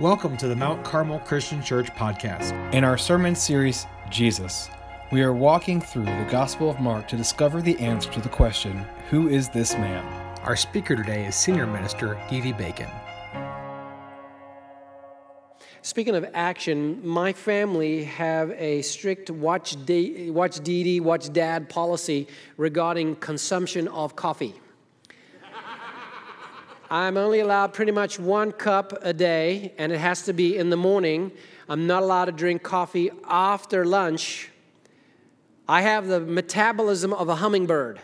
Welcome to the Mount Carmel Christian Church podcast. In our sermon series, Jesus, we are walking through the Gospel of Mark to discover the answer to the question, who is this man? Our speaker today is Senior Minister Evie Bacon. Speaking of action, my family have a strict watch dad policy regarding consumption of coffee. I'm only allowed pretty much one cup a day, and it has to be in the morning. I'm not allowed to drink coffee after lunch. I have the metabolism of a hummingbird.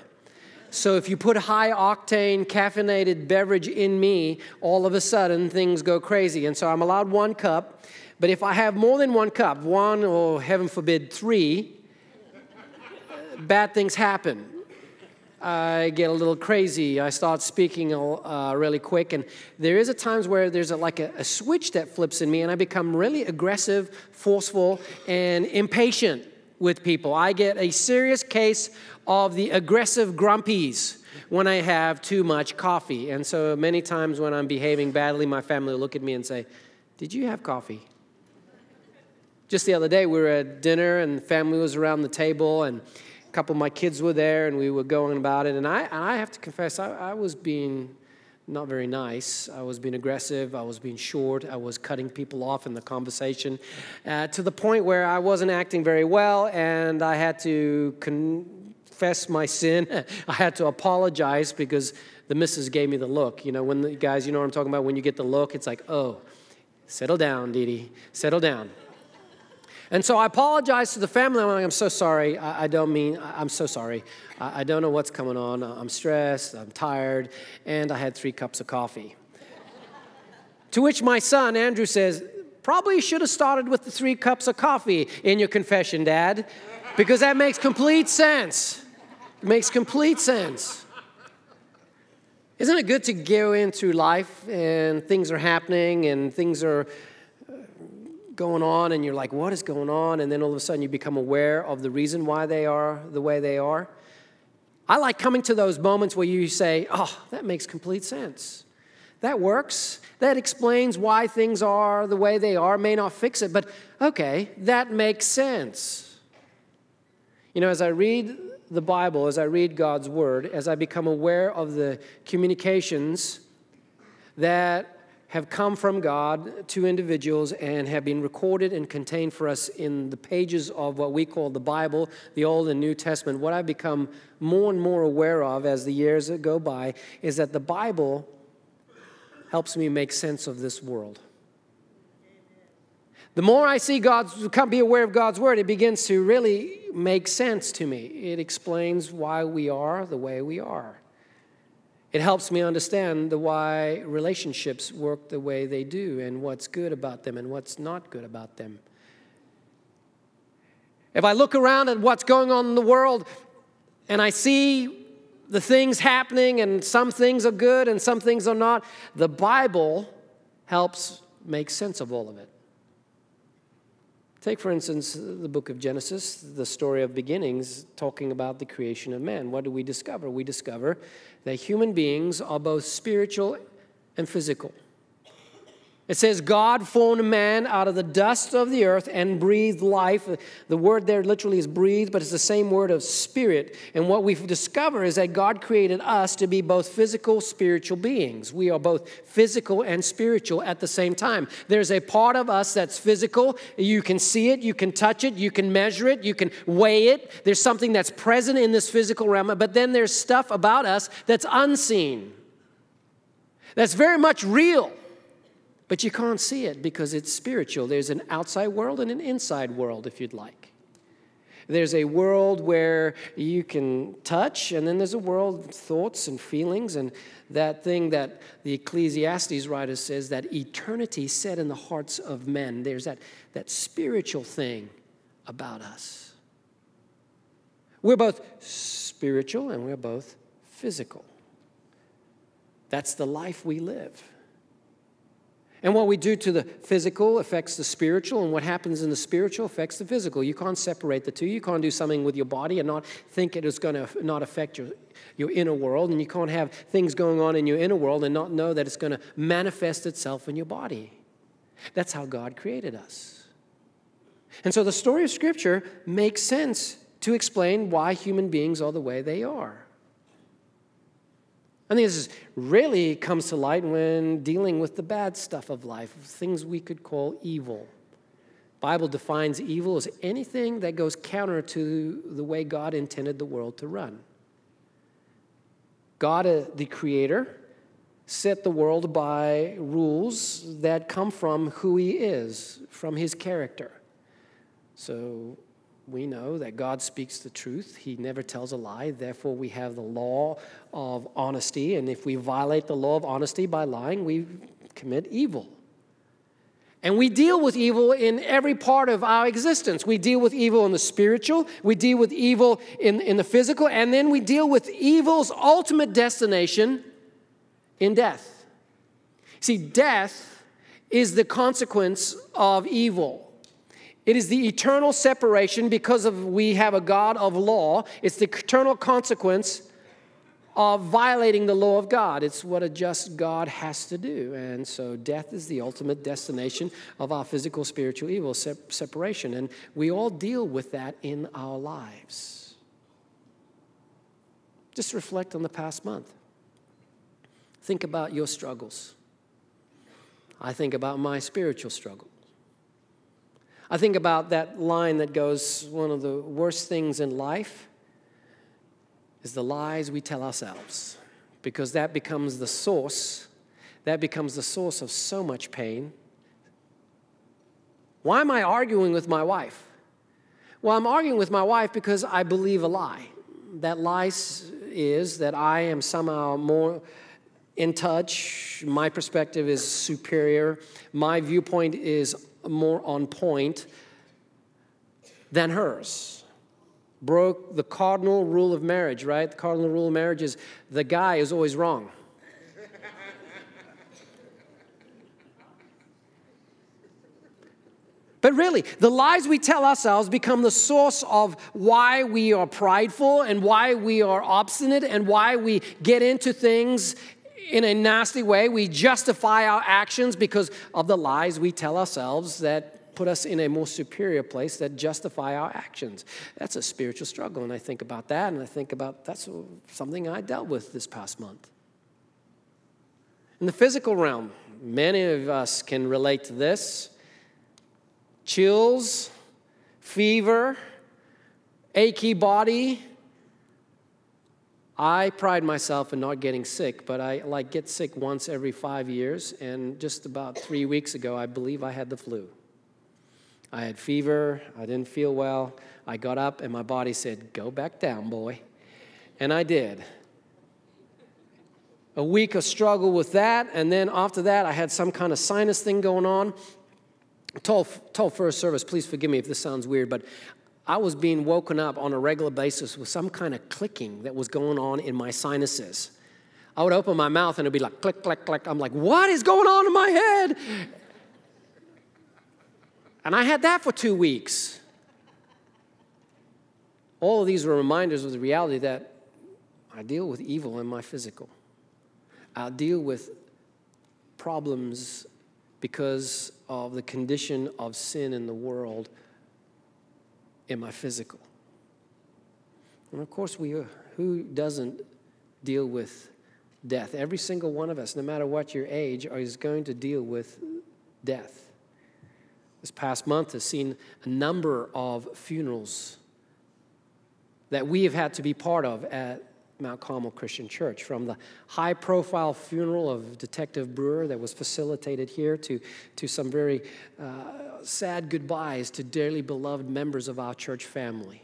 So if you put high-octane caffeinated beverage in me, all of a sudden things go crazy. And so I'm allowed one cup. But if I have more than one cup, one or heaven forbid three, bad things happen. I get a little crazy. I start speaking really quick. And there is a times where there's a switch that flips in me, and I become really aggressive, forceful, and impatient with people. I get a serious case of the aggressive grumpies when I have too much coffee. And so many times when I'm behaving badly, my family will look at me and say, "Did you have coffee?" Just the other day, we were at dinner and the family was around the table and a couple of my kids were there and we were going about it. And I have to confess, I was being not very nice. I was being aggressive. I was being short. I was cutting people off in the conversation to the point where I wasn't acting very well, and I had to confess my sin. I had to apologize because the missus gave me the look. You know, when the guys, you know what I'm talking about? When you get the look, it's like, oh, settle down, Didi. Settle down. And so I apologized to the family. I'm like, I'm so sorry. I'm so sorry. I don't know what's coming on. I'm stressed. I'm tired. And I had 3 cups of coffee. To which my son, Andrew, says, probably should have started with the 3 cups of coffee in your confession, Dad, because that makes complete sense. It makes complete sense. Isn't it good to go into life and things are happening and things are going on, and you're like, what is going on? And then all of a sudden you become aware of the reason why they are the way they are. I like coming to those moments where you say, oh, that makes complete sense. That works. That explains why things are the way they are. May not fix it, but okay, that makes sense. You know, as I read the Bible, as I read God's Word, as I become aware of the communications that have come from God to individuals and have been recorded and contained for us in the pages of what we call the Bible, the Old and New Testament. What I've become more and more aware of as the years go by is that the Bible helps me make sense of this world. The more I see be aware of God's Word, it begins to really make sense to me. It explains why we are the way we are. It helps me understand why relationships work the way they do and what's good about them and what's not good about them. If I look around at what's going on in the world and I see the things happening and some things are good and some things are not, the Bible helps make sense of all of it. Take, for instance, the book of Genesis, the story of beginnings, talking about the creation of man. What do we discover? We discover that human beings are both spiritual and physical. It says, God formed man out of the dust of the earth and breathed life. The word there literally is breathed, but it's the same word of spirit. And what we discover is that God created us to be both physical, spiritual beings. We are both physical and spiritual at the same time. There's a part of us that's physical. You can see it. You can touch it. You can measure it. You can weigh it. There's something that's present in this physical realm. But then there's stuff about us that's unseen, that's very much real. But you can't see it because it's spiritual. There's an outside world and an inside world, if you'd like. There's a world where you can touch, and then there's a world of thoughts and feelings, and that thing that the Ecclesiastes writer says, that eternity set in the hearts of men. There's that spiritual thing about us. We're both spiritual and we're both physical. That's the life we live. And what we do to the physical affects the spiritual, and what happens in the spiritual affects the physical. You can't separate the two. You can't do something with your body and not think it is going to not affect your inner world, and you can't have things going on in your inner world and not know that it's going to manifest itself in your body. That's how God created us. And so the story of Scripture makes sense to explain why human beings are the way they are. I think this really comes to light when dealing with the bad stuff of life, things we could call evil. The Bible defines evil as anything that goes counter to the way God intended the world to run. God, the Creator, set the world by rules that come from who He is, from His character. So we know that God speaks the truth. He never tells a lie. Therefore, we have the law of honesty. And if we violate the law of honesty by lying, we commit evil. And we deal with evil in every part of our existence. We deal with evil in the spiritual. We deal with evil in the physical. And then we deal with evil's ultimate destination in death. See, death is the consequence of evil. It is the eternal separation because we have a God of law. It's the eternal consequence of violating the law of God. It's what a just God has to do. And so death is the ultimate destination of our physical, spiritual evil, separation. And we all deal with that in our lives. Just reflect on the past month. Think about your struggles. I think about my spiritual struggle. I think about that line that goes, one of the worst things in life is the lies we tell ourselves, because that becomes the source. That becomes the source of so much pain. Why am I arguing with my wife? Well, I'm arguing with my wife because I believe a lie. That lie is that I am somehow more in touch. My perspective is superior. My viewpoint is more on point than hers. Broke the cardinal rule of marriage, right? The cardinal rule of marriage is the guy is always wrong. But really, the lies we tell ourselves become the source of why we are prideful and why we are obstinate and why we get into things in a nasty way. We justify our actions because of the lies we tell ourselves that put us in a more superior place, that justify our actions. That's a spiritual struggle, and I think about that, and I think about that's something I dealt with this past month. In the physical realm, many of us can relate to this. Chills, fever, achy body. I pride myself in not getting sick, but I get sick once every 5 years, and just about 3 weeks ago, I believe I had the flu. I had fever, I didn't feel well, I got up, and my body said, go back down, boy, and I did. A week of struggle with that, and then after that, I had some kind of sinus thing going on. I told first service, please forgive me if this sounds weird, but I was being woken up on a regular basis with some kind of clicking that was going on in my sinuses. I would open my mouth and it would be like click, click, click. I'm like, what is going on in my head? And I had that for 2 weeks. All of these were reminders of the reality that I deal with evil in my physical. I deal with problems because of the condition of sin in the world in my physical. And of course, who doesn't deal with death? Every single one of us, no matter what your age, is going to deal with death. This past month has seen a number of funerals that we have had to be part of at Mount Carmel Christian Church, from the high-profile funeral of Detective Brewer that was facilitated here to some very sad goodbyes to dearly beloved members of our church family.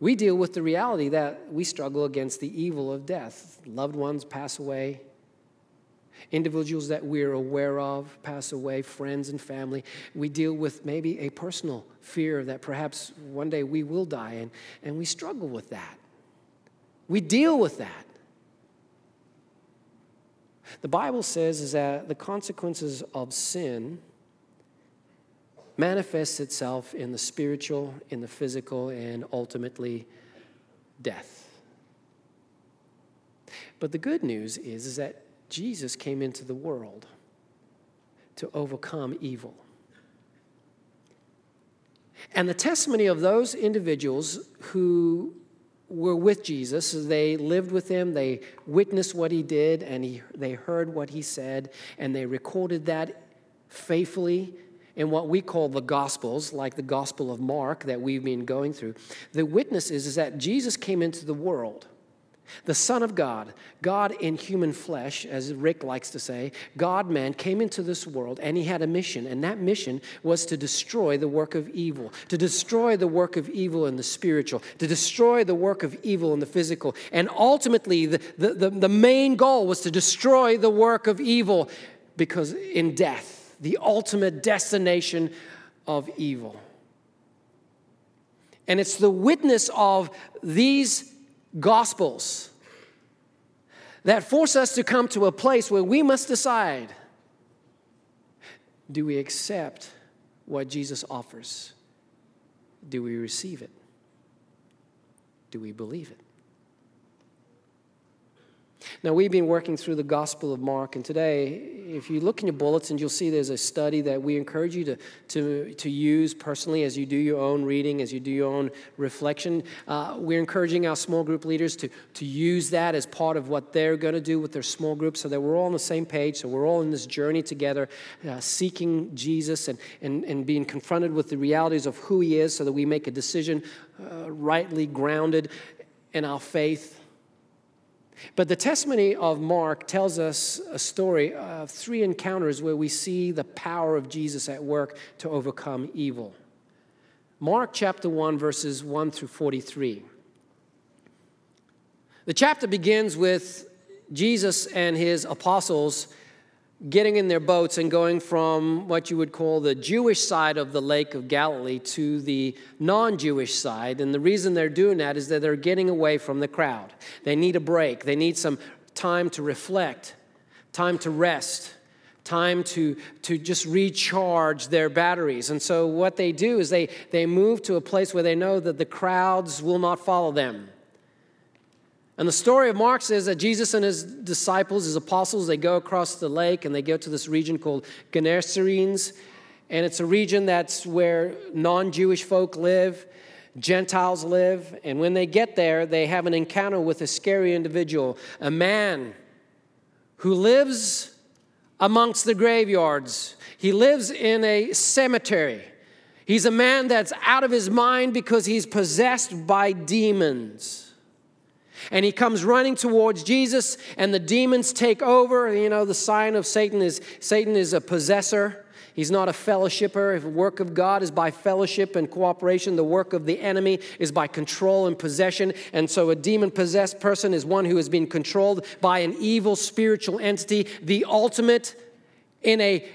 We deal with the reality that we struggle against the evil of death. Loved ones pass away. Individuals that we're aware of pass away, friends and family. We deal with maybe a personal fear that perhaps one day we will die, and we struggle with that. We deal with that. The Bible says is that the consequences of sin manifests itself in the spiritual, in the physical, and ultimately death. But the good news is that Jesus came into the world to overcome evil. And the testimony of those individuals who were with Jesus, they lived with him, they witnessed what he did, and they heard what he said, and they recorded that faithfully in what we call the Gospels, like the Gospel of Mark that we've been going through. The witness is that Jesus came into the world, the Son of God, God in human flesh, as Rick likes to say, God-man came into this world, and he had a mission, and that mission was to destroy the work of evil, to destroy the work of evil in the spiritual, to destroy the work of evil in the physical, and ultimately the main goal was to destroy the work of evil, because in death, the ultimate destination of evil. And it's the witness of these Gospels that force us to come to a place where we must decide, do we accept what Jesus offers? Do we receive it? Do we believe it? Now, we've been working through the Gospel of Mark, and today, if you look in your bulletins, you'll see there's a study that we encourage you to use personally as you do your own reading, as you do your own reflection. We're encouraging our small group leaders to use that as part of what they're going to do with their small group so that we're all on the same page, so we're all in this journey together, seeking Jesus and being confronted with the realities of who he is so that we make a decision rightly grounded in our faith. But the testimony of Mark tells us a story of three encounters where we see the power of Jesus at work to overcome evil. Mark chapter 1, verses 1 through 43. The chapter begins with Jesus and his apostles getting in their boats and going from what you would call the Jewish side of the Lake of Galilee to the non-Jewish side. And the reason they're doing that is that they're getting away from the crowd. They need a break. They need some time to reflect, time to rest, time to just recharge their batteries. And so what they do is they move to a place where they know that the crowds will not follow them. And the story of Mark says that Jesus and his disciples, his apostles, they go across the lake and they go to this region called Gerasenes. And it's a region that's where non-Jewish folk live, Gentiles live. And when they get there, they have an encounter with a scary individual, a man who lives amongst the graveyards. He lives in a cemetery. He's a man that's out of his mind because he's possessed by demons. And he comes running towards Jesus, and the demons take over. You know, the sign of Satan is a possessor. He's not a fellowshipper. The work of God is by fellowship and cooperation. The work of the enemy is by control and possession. And so a demon-possessed person is one who has been controlled by an evil spiritual entity, the ultimate in a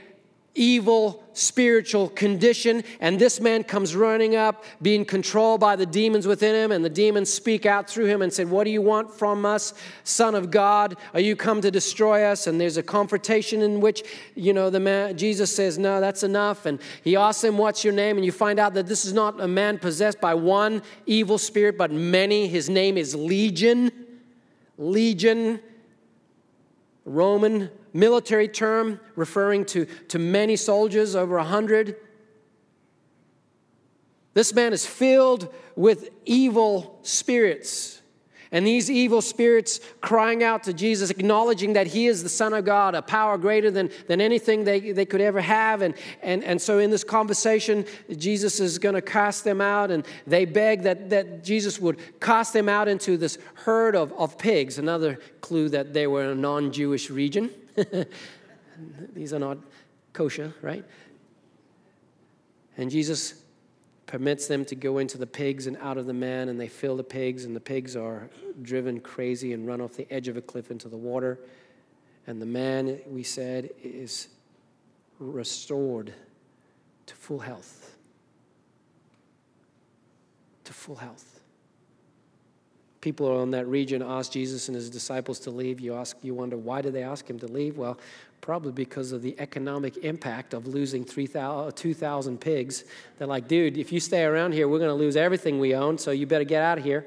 evil spiritual condition, and this man comes running up, being controlled by the demons within him, and the demons speak out through him and said, "What do you want from us, Son of God? Are you come to destroy us?" And there's a confrontation in which, you know, the man, Jesus says, "No, that's enough." And he asks him, "What's your name?" And you find out that this is not a man possessed by one evil spirit, but many. His name is Legion. Legion, Roman military term referring to many soldiers, over 100. This man is filled with evil spirits. And these evil spirits crying out to Jesus, acknowledging that he is the Son of God, a power greater than anything they could ever have. And so in this conversation, Jesus is going to cast them out. And they beg that Jesus would cast them out into this herd of pigs. Another clue that they were in a non-Jewish region. These are not kosher, right? And Jesus permits them to go into the pigs and out of the man, and they fill the pigs, and the pigs are driven crazy and run off the edge of a cliff into the water. And the man, we said, is restored to full health. To full health. People in that region asked Jesus and his disciples to leave. You wonder, why did they ask him to leave? Well, probably because of the economic impact of losing 2,000 pigs. They're like, "Dude, if you stay around here, we're going to lose everything we own, so you better get out of here."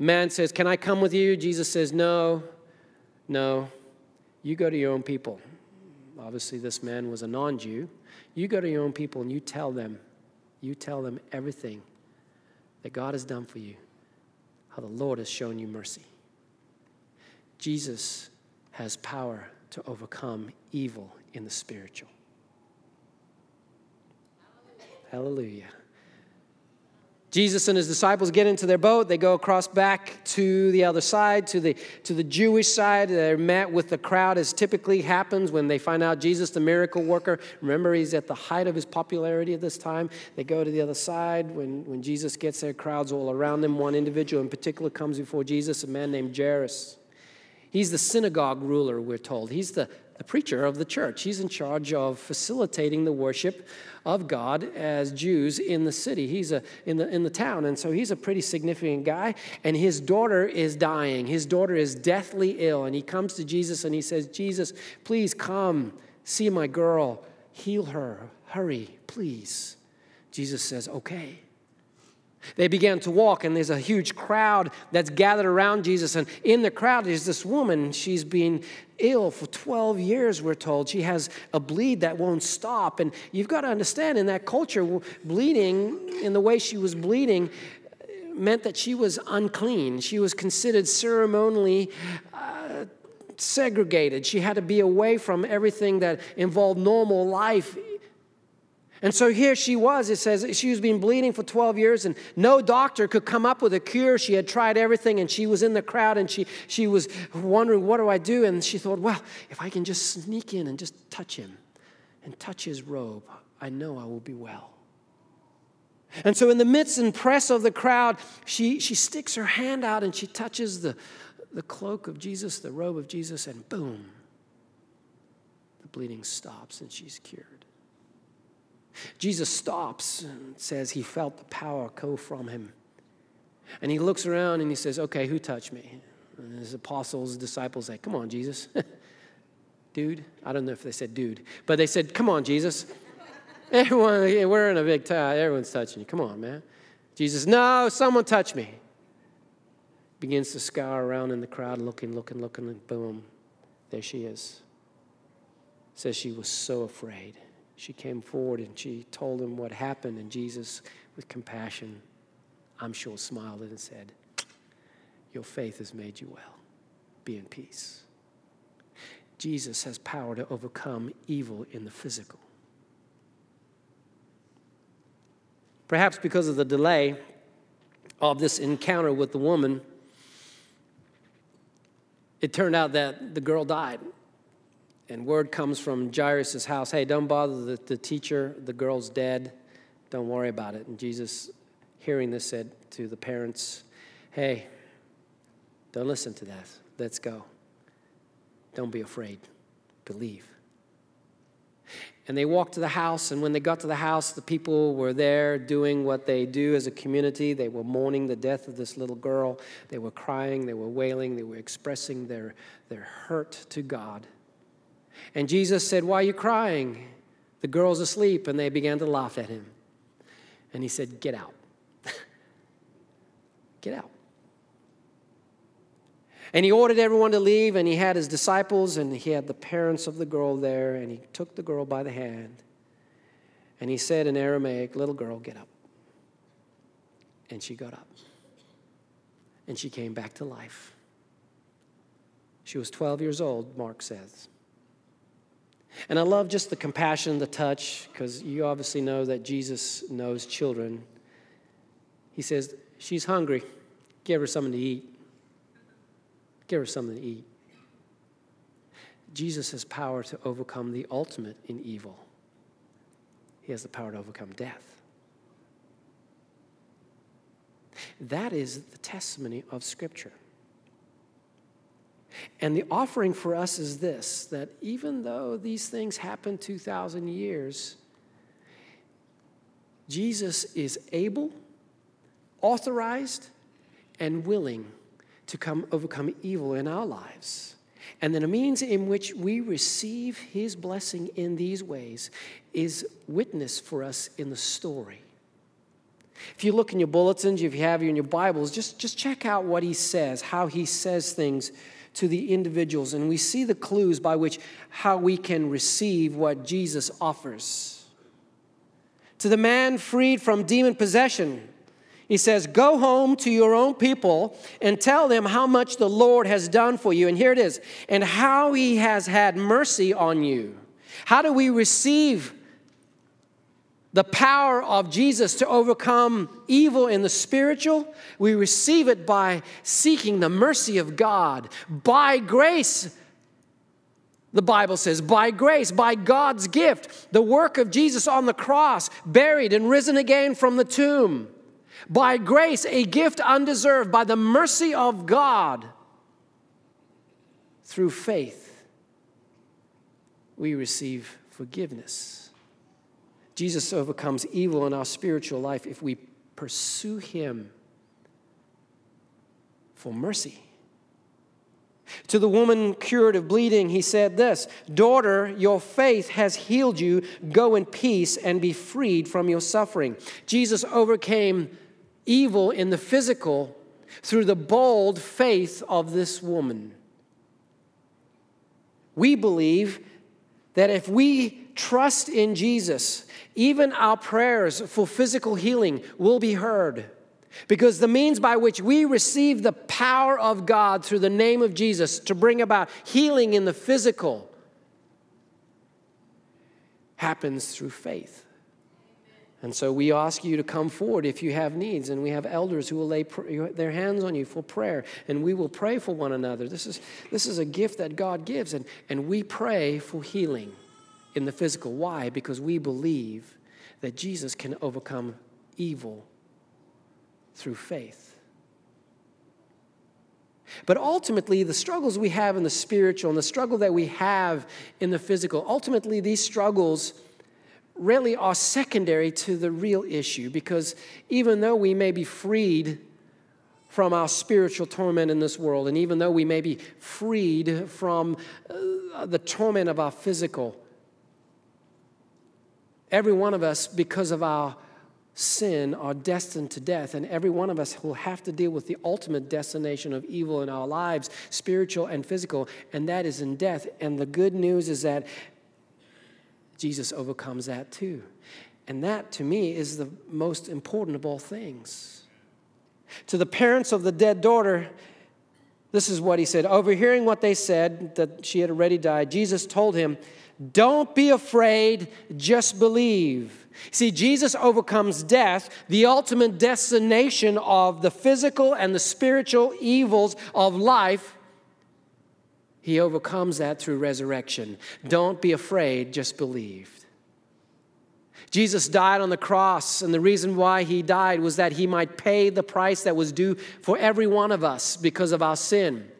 Man says, "Can I come with you?" Jesus says, No. You go to your own people. obviously this man was a non-Jew, you go to your own people and you tell them everything that God has done for you, how the Lord has shown you mercy. Jesus has power to overcome evil in the spiritual. Hallelujah. Jesus and his disciples get into their boat. They go across back to the other side, to the Jewish side. They're met with the crowd, as typically happens when they find out Jesus, the miracle worker. Remember, he's at the height of his popularity at this time. They go to the other side. When Jesus gets there, crowds all around him. One individual in particular comes before Jesus, a man named Jairus. He's the synagogue ruler, we're told. He's the preacher of the church. He's in charge of facilitating the worship of God as Jews in the city. He's in the town, and so he's a pretty significant guy, and his daughter is dying. His daughter is deathly ill, and he comes to Jesus, and he says, Jesus, please come, see my girl, heal her, hurry, please. Jesus says, okay. They began to walk, and there's a huge crowd that's gathered around Jesus. And in the crowd is this woman. She's been ill for 12 years, we're told. She has a bleed that won't stop. And you've got to understand, in that culture, bleeding, in the way she was bleeding, meant that she was unclean. She was considered ceremonially segregated. She had to be away from everything that involved normal life. And so here she was, it says, she was been bleeding for 12 years, and no doctor could come up with a cure. She had tried everything, and she was in the crowd, and she was wondering, what do I do? And she thought, well, if I can just sneak in and just touch him and touch his robe, I know I will be well. And so in the midst and press of the crowd, she sticks her hand out, and she touches the cloak of Jesus, the robe of Jesus, and boom, the bleeding stops, and she's cured. Jesus stops and says he felt the power go from him. And he looks around and he says, okay, who touched me? And his apostles, disciples say, come on, Jesus. Dude. I don't know if they said dude, but they said, come on, Jesus. Everyone, we're in a big tie. Everyone's touching you. Come on, man. Jesus, no, someone touched me. Begins to scour around in the crowd, looking, and boom, there she is. Says she was so afraid. She came forward and she told him what happened, and Jesus, with compassion, I'm sure, smiled and said, your faith has made you well. Be in peace. Jesus has power to overcome evil in the physical. Perhaps because of the delay of this encounter with the woman, it turned out that the girl died. And word comes from Jairus' house, hey, don't bother the teacher, the girl's dead, don't worry about it. And Jesus, hearing this, said to the parents, hey, don't listen to that, let's go. Don't be afraid, believe. And they walked to the house, and when they got to the house, the people were there doing what they do as a community. They were mourning the death of this little girl. They were crying, they were wailing, they were expressing their hurt to God. And Jesus said, why are you crying? The girl's asleep. And they began to laugh at him. And he said, get out. Get out. And he ordered everyone to leave, and he had his disciples, and he had the parents of the girl there, and he took the girl by the hand. And he said in Aramaic, little girl, get up. And she got up. And she came back to life. She was 12 years old, Mark says. And I love just the compassion, the touch, because you obviously know that Jesus knows children. He says, she's hungry. Give her something to eat. Give her something to eat. Jesus has power to overcome the ultimate in evil. He has the power to overcome death. That is the testimony of Scripture. And the offering for us is this, that even though these things happened 2,000 years, Jesus is able, authorized, and willing to come overcome evil in our lives. And the means in which we receive his blessing in these ways is witness for us in the story. If you look in your bulletins, if you have in your Bibles, just check out what he says, how he says things to the individuals. And we see the clues by which how we can receive what Jesus offers. To the man freed from demon possession, he says, go home to your own people and tell them how much the Lord has done for you. And here it is. And how he has had mercy on you. How do we receive the power of Jesus to overcome evil in the spiritual? We receive it by seeking the mercy of God. By grace, the Bible says, by grace, by God's gift, the work of Jesus on the cross, buried and risen again from the tomb. By grace, a gift undeserved, by the mercy of God, through faith, we receive forgiveness. Jesus overcomes evil in our spiritual life if we pursue him for mercy. To the woman cured of bleeding, he said this, daughter, your faith has healed you. Go in peace and be freed from your suffering. Jesus overcame evil in the physical through the bold faith of this woman. We believe that if we trust in Jesus, even our prayers for physical healing will be heard, because the means by which we receive the power of God through the name of Jesus to bring about healing in the physical happens through faith. And so we ask you to come forward if you have needs, and we have elders who will lay their hands on you for prayer, and we will pray for one another. This is a gift that God gives, and we pray for healing in the physical. Why? Because we believe that Jesus can overcome evil through faith. But ultimately, the struggles we have in the spiritual and the struggle that we have in the physical, ultimately these struggles really are secondary to the real issue, because even though we may be freed from our spiritual torment in this world, and even though we may be freed from the torment of our physical, every one of us, because of our sin, are destined to death, and every one of us will have to deal with the ultimate destination of evil in our lives, spiritual and physical, and that is in death. And the good news is that Jesus overcomes that too. And that, to me, is the most important of all things. To the parents of the dead daughter, this is what he said. Overhearing what they said, that she had already died, Jesus told him, don't be afraid, just believe. See, Jesus overcomes death, the ultimate destination of the physical and the spiritual evils of life. He overcomes that through resurrection. Don't be afraid, just believe. Jesus died on the cross, and the reason why he died was that he might pay the price that was due for every one of us because of our sin.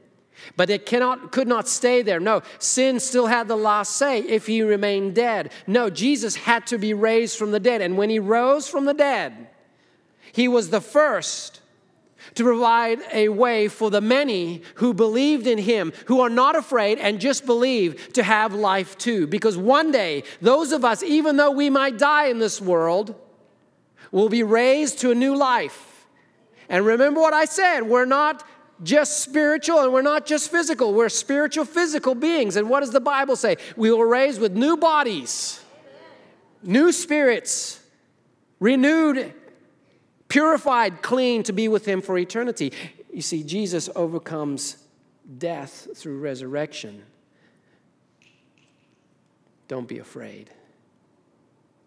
But it could not stay there. No, sin still had the last say if he remained dead. No, Jesus had to be raised from the dead. And when he rose from the dead, he was the first to provide a way for the many who believed in him, who are not afraid and just believe, to have life too. Because one day, those of us, even though we might die in this world, will be raised to a new life. And remember what I said, we're not just spiritual, and we're not just physical. We're spiritual, physical beings. And what does the Bible say? We were raised with new bodies, new spirits, renewed, purified, clean to be with him for eternity. You see, Jesus overcomes death through resurrection. Don't be afraid.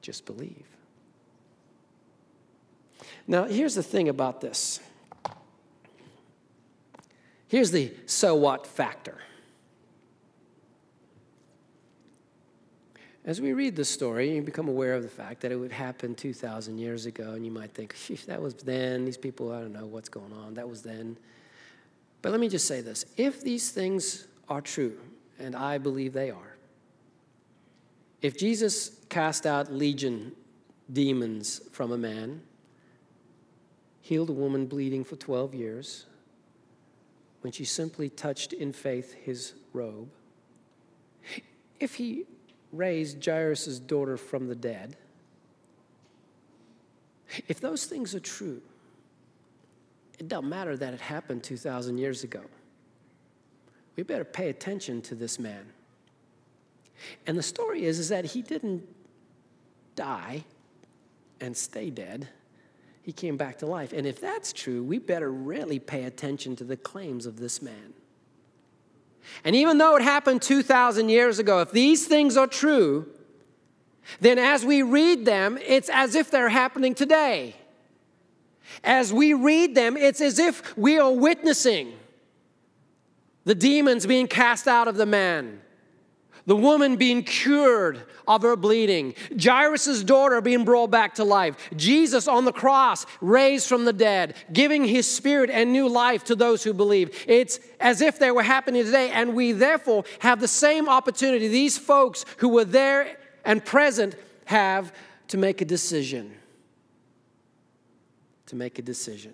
Just believe. Now, here's the thing about this. Here's the so what factor. As we read this story, you become aware of the fact that it would happen 2,000 years ago, and you might think, that was then. These people, I don't know what's going on. That was then. But let me just say this. If these things are true, and I believe they are, if Jesus cast out legion demons from a man, healed a woman bleeding for 12 years, when she simply touched in faith his robe, if he raised Jairus' daughter from the dead, if those things are true, it doesn't matter that it happened 2,000 years ago. we better pay attention to this man. And the story is that he didn't die and stay dead. He came back to life. And if that's true, we better really pay attention to the claims of this man. And even though it happened 2,000 years ago, if these things are true, then as we read them, it's as if they're happening today. As we read them, it's as if we are witnessing the demons being cast out of the man, the woman being cured of her bleeding, Jairus' daughter being brought back to life, Jesus on the cross raised from the dead, giving his spirit and new life to those who believe. It's as if they were happening today, and we therefore have the same opportunity these folks who were there and present have to make a decision. To make a decision.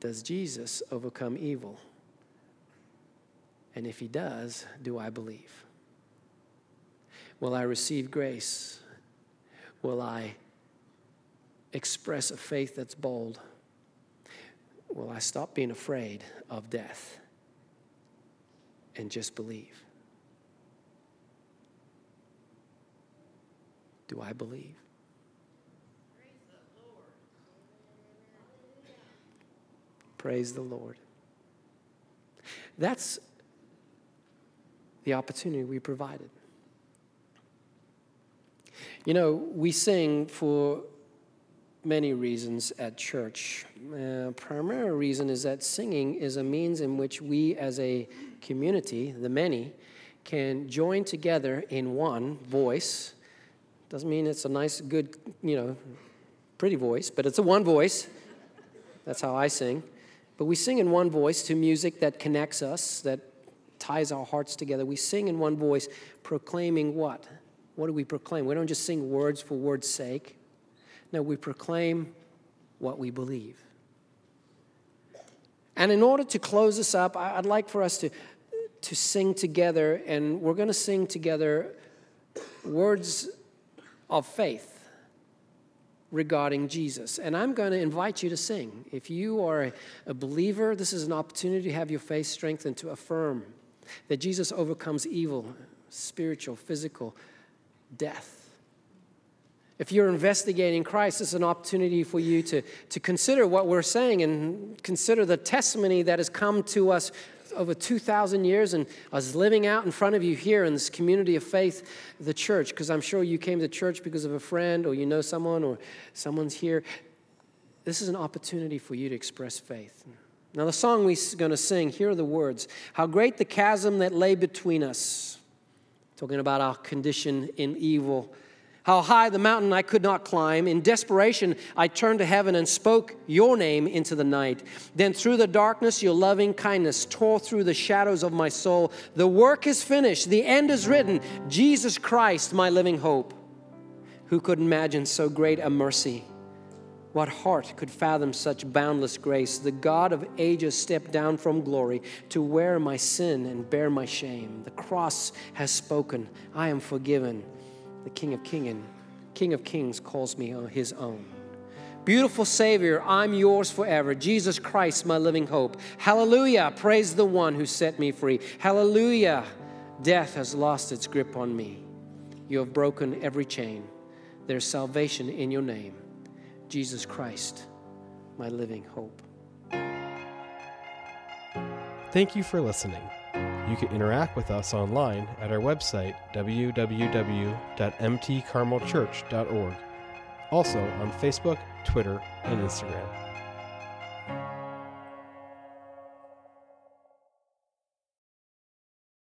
Does Jesus overcome evil? And if he does, do I believe? Will I receive grace? Will I express a faith that's bold? Will I stop being afraid of death and just believe? Do I believe? Praise the Lord. That's the opportunity we provided. You know, we sing for many reasons at church. Primary reason is that singing is a means in which we as a community, the many, can join together in one voice. Doesn't mean it's a nice, good, pretty voice, but it's a one voice. That's how I sing. But we sing in one voice to music that connects us, that ties our hearts together. We sing in one voice, proclaiming what? What do we proclaim? We don't just sing words for word's sake. No, we proclaim what we believe. And in order to close this up, I'd like for us to sing together, and we're going to sing together words of faith regarding Jesus. And I'm going to invite you to sing. If you are a believer, this is an opportunity to have your faith strengthened, to affirm that Jesus overcomes evil, spiritual, physical, death. If you're investigating Christ, it's an opportunity for you to consider what we're saying and consider the testimony that has come to us over 2,000 years and us living out in front of you here in this community of faith, the church, because I'm sure you came to church because of a friend or you know someone or someone's here. This is an opportunity for you to express faith. Now, the song we're going to sing, here are the words. How great the chasm that lay between us. Talking about our condition in evil. How high the mountain I could not climb. In desperation, I turned to heaven and spoke your name into the night. Then through the darkness, your loving kindness tore through the shadows of my soul. The work is finished. The end is written. Jesus Christ, my living hope. Who could imagine so great a mercy? What heart could fathom such boundless grace? The God of ages stepped down from glory to wear my sin and bear my shame. The cross has spoken. I am forgiven. The King of Kings calls me his own. Beautiful Savior, I'm yours forever. Jesus Christ, my living hope. Hallelujah, praise the one who set me free. Hallelujah, death has lost its grip on me. You have broken every chain. There's salvation in your name. Jesus Christ, my living hope. Thank you for listening. You can interact with us online at our website, www.mtcarmelchurch.org. Also on Facebook, Twitter, and Instagram.